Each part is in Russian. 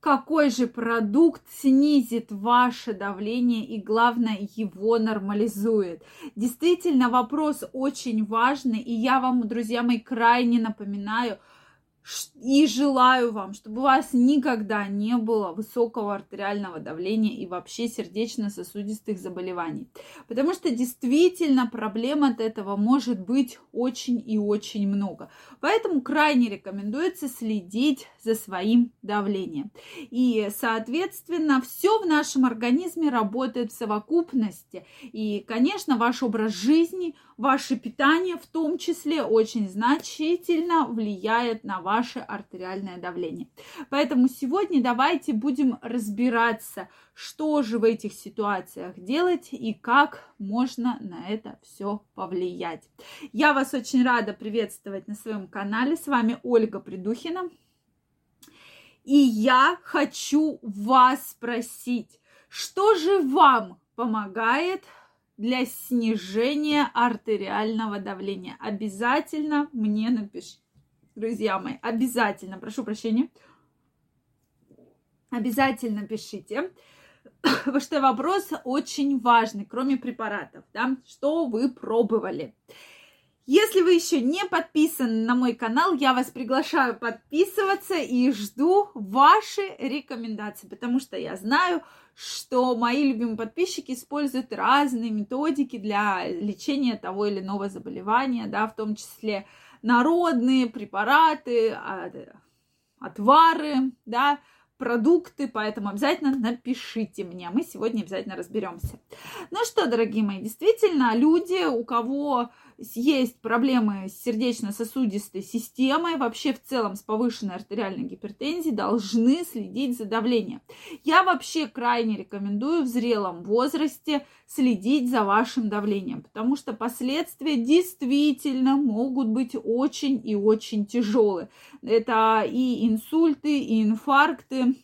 какой же продукт снизит ваше давление и, главное, его нормализует. Действительно, вопрос очень важный, и я вам, друзья мои, крайне напоминаю и желаю вам, чтобы у вас никогда не было высокого артериального давления и вообще сердечно-сосудистых заболеваний. Потому что действительно проблем от этого может быть очень и очень много. Поэтому крайне рекомендуется следить за своим давлением. И, соответственно, все в нашем организме работает в совокупности. И, конечно, ваш образ жизни, ваше питание в том числе очень значительно влияет на ваше артериальное давление. Поэтому сегодня давайте будем разбираться, что же в этих ситуациях делать и как можно на это все повлиять. Я вас очень рада приветствовать на своем канале. С вами Ольга Придухина. И я хочу вас спросить, что же вам помогает для снижения артериального давления? Обязательно мне напишите. Друзья мои, обязательно, прошу прощения, обязательно пишите, потому что вопрос очень важный, кроме препаратов, да, что вы пробовали. Если вы еще не подписаны на мой канал, я вас приглашаю подписываться и жду ваши рекомендации, потому что я знаю, что мои любимые подписчики используют разные методики для лечения того или иного заболевания, да, в том числе народные препараты, отвары, да, продукты, поэтому обязательно напишите мне, мы сегодня обязательно разберемся. Ну что, дорогие мои, действительно, люди, у кого есть проблемы с сердечно-сосудистой системой, вообще в целом с повышенной артериальной гипертензией, должны следить за давлением. Я вообще крайне рекомендую в зрелом возрасте следить за вашим давлением, потому что последствия действительно могут быть очень и очень тяжелые. Это и инсульты, и инфаркты,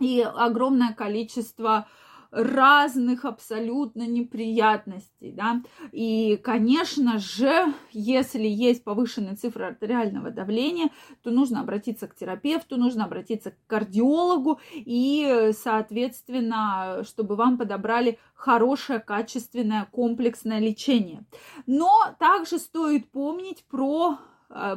и огромное количество разных абсолютно неприятностей, да, и, конечно же, если есть повышенные цифры артериального давления, то нужно обратиться к терапевту, нужно обратиться к кардиологу и, соответственно, чтобы вам подобрали хорошее, качественное, комплексное лечение. Но также стоит помнить про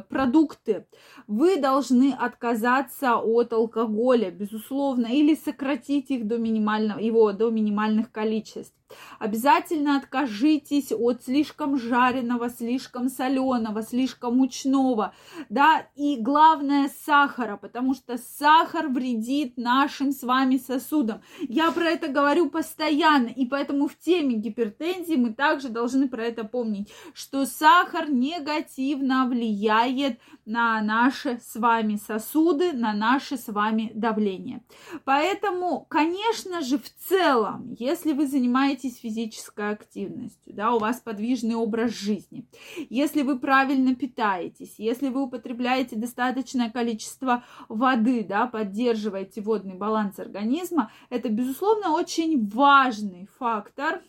продукты. Вы должны отказаться от алкоголя, безусловно, или сократить их до минимальных количеств. Обязательно откажитесь от слишком жареного, слишком соленого, слишком мучного, да, и главное сахара, потому что сахар вредит нашим с вами сосудам. Я про это говорю постоянно, и поэтому в теме гипертензии мы также должны про это помнить, что сахар негативно влияет на наши с вами сосуды, на наше с вами давление. Поэтому, конечно же, в целом, если вы занимаетесь физической активностью, да, у вас подвижный образ жизни, если вы правильно питаетесь, если вы употребляете достаточное количество воды, да, поддерживаете водный баланс организма, это, безусловно, очень важный фактор,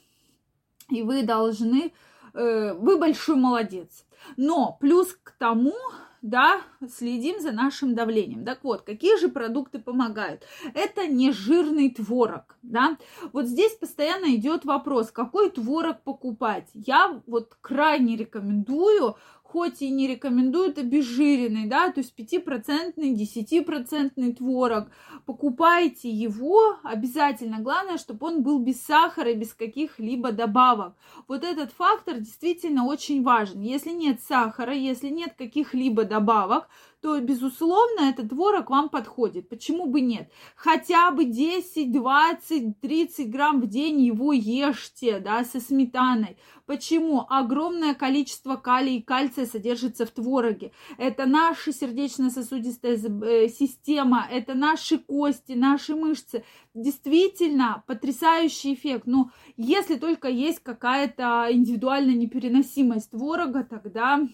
и вы должны, вы большой молодец. Но плюс к тому, да, следим за нашим давлением. Так вот, какие же продукты помогают? Это нежирный творог, да. Вот здесь постоянно идет вопрос, какой творог покупать. Я вот крайне рекомендую, хоть и не рекомендуют обезжиренный, да, то есть 5%, 10% творог. Покупайте его обязательно. Главное, чтобы он был без сахара и без каких-либо добавок. Вот этот фактор действительно очень важен. Если нет сахара, если нет каких-либо добавок, то, безусловно, этот творог вам подходит. Почему бы нет? Хотя бы 10, 20, 30 грамм в день его ешьте, да, со сметаной. Почему? Огромное количество калия и кальция содержится в твороге. Это наша сердечно-сосудистая система, это наши кости, наши мышцы. Действительно, потрясающий эффект. Но если только есть какая-то индивидуальная непереносимость творога, тогда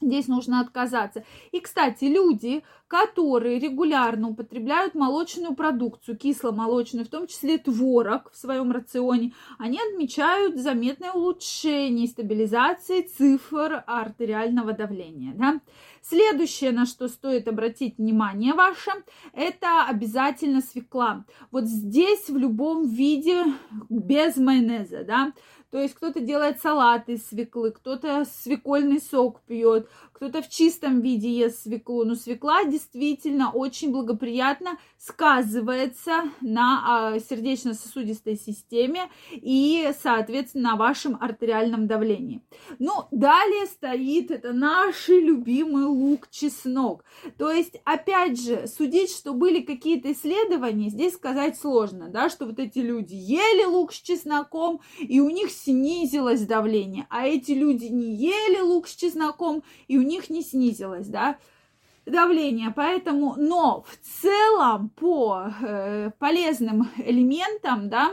здесь нужно отказаться. И, кстати, люди, которые регулярно употребляют молочную продукцию, кисломолочную, в том числе творог в своем рационе, они отмечают заметное улучшение и стабилизации цифр артериального давления, да? Следующее, на что стоит обратить внимание ваше, это обязательно свекла. Вот здесь в любом виде без майонеза, да. То есть кто-то делает салаты из свеклы, кто-то свекольный сок пьет, кто-то в чистом виде ест свеклу. Но свекла действительно очень благоприятно сказывается на сердечно-сосудистой системе и, соответственно, на вашем артериальном давлении. Ну, далее стоит это наш любимый лук-чеснок. То есть, опять же, судить, что были какие-то исследования, здесь сказать сложно, да, что вот эти люди ели лук с чесноком, и у них снизилось давление, а эти люди не ели лук с чесноком, и у них не снизилось, да, давление. Поэтому, но в целом по полезным элементам, да,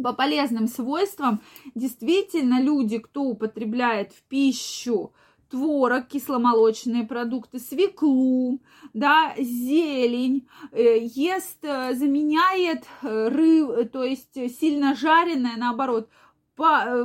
по полезным свойствам, действительно люди, кто употребляет в пищу творог, кисломолочные продукты, свеклу, да, зелень, ест, заменяет рыбу, то есть сильно жареное, наоборот,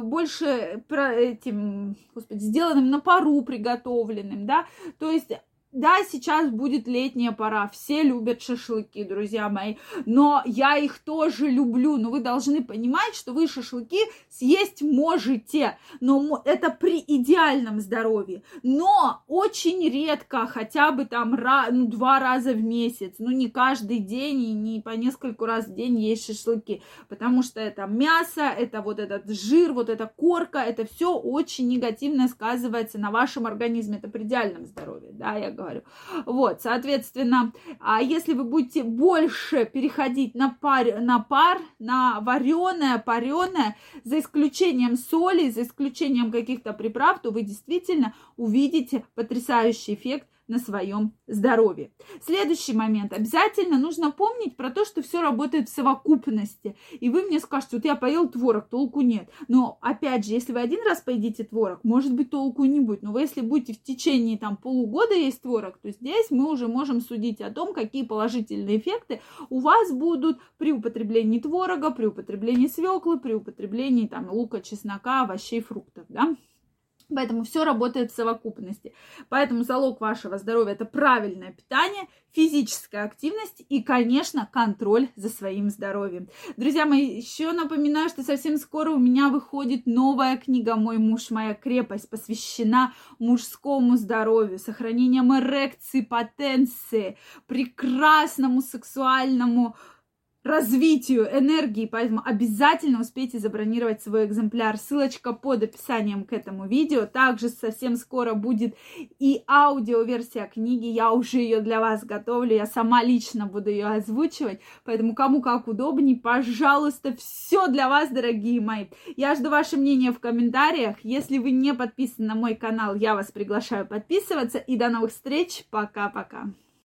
больше этим, господи, сделанным на пару, приготовленным, да, то есть... Да, сейчас будет летняя пора, все любят шашлыки, друзья мои, но я их тоже люблю, но вы должны понимать, что вы шашлыки съесть можете, но это при идеальном здоровье, но очень редко, хотя бы там два раза в месяц, ну не каждый день и не по нескольку раз в день есть шашлыки, потому что это мясо, это вот этот жир, вот эта корка, это все очень негативно сказывается на вашем организме, это при идеальном здоровье, да, я говорю. Вот, соответственно, а если вы будете больше переходить на вареное, пареное, за исключением соли, за исключением каких-то приправ, то вы действительно увидите потрясающий эффект на своем здоровье. Следующий момент. Обязательно нужно помнить про то, что все работает в совокупности. И вы мне скажете, вот я поел творог, толку нет. Но, опять же, если вы один раз поедите творог, может быть, толку не будет. Но вы, если будете в течение там, полугода есть творог, то здесь мы уже можем судить о том, какие положительные эффекты у вас будут при употреблении творога, при употреблении свеклы, при употреблении там, лука, чеснока, овощей, фруктов, да? Поэтому все работает в совокупности. Поэтому залог вашего здоровья – это правильное питание, физическая активность и, конечно, контроль за своим здоровьем. Друзья мои, еще напоминаю, что совсем скоро у меня выходит новая книга «Мой муж, моя крепость», посвящена мужскому здоровью, сохранениям эрекции, потенции, прекрасному сексуальному развитию, энергии, поэтому обязательно успейте забронировать свой экземпляр. Ссылочка под описанием к этому видео. Также совсем скоро будет и аудиоверсия книги. Я уже ее для вас готовлю, я сама лично буду ее озвучивать, поэтому кому как удобней, пожалуйста, все для вас, дорогие мои. Я жду ваше мнение в комментариях. Если вы не подписаны на мой канал, я вас приглашаю подписываться. И до новых встреч. Пока-пока.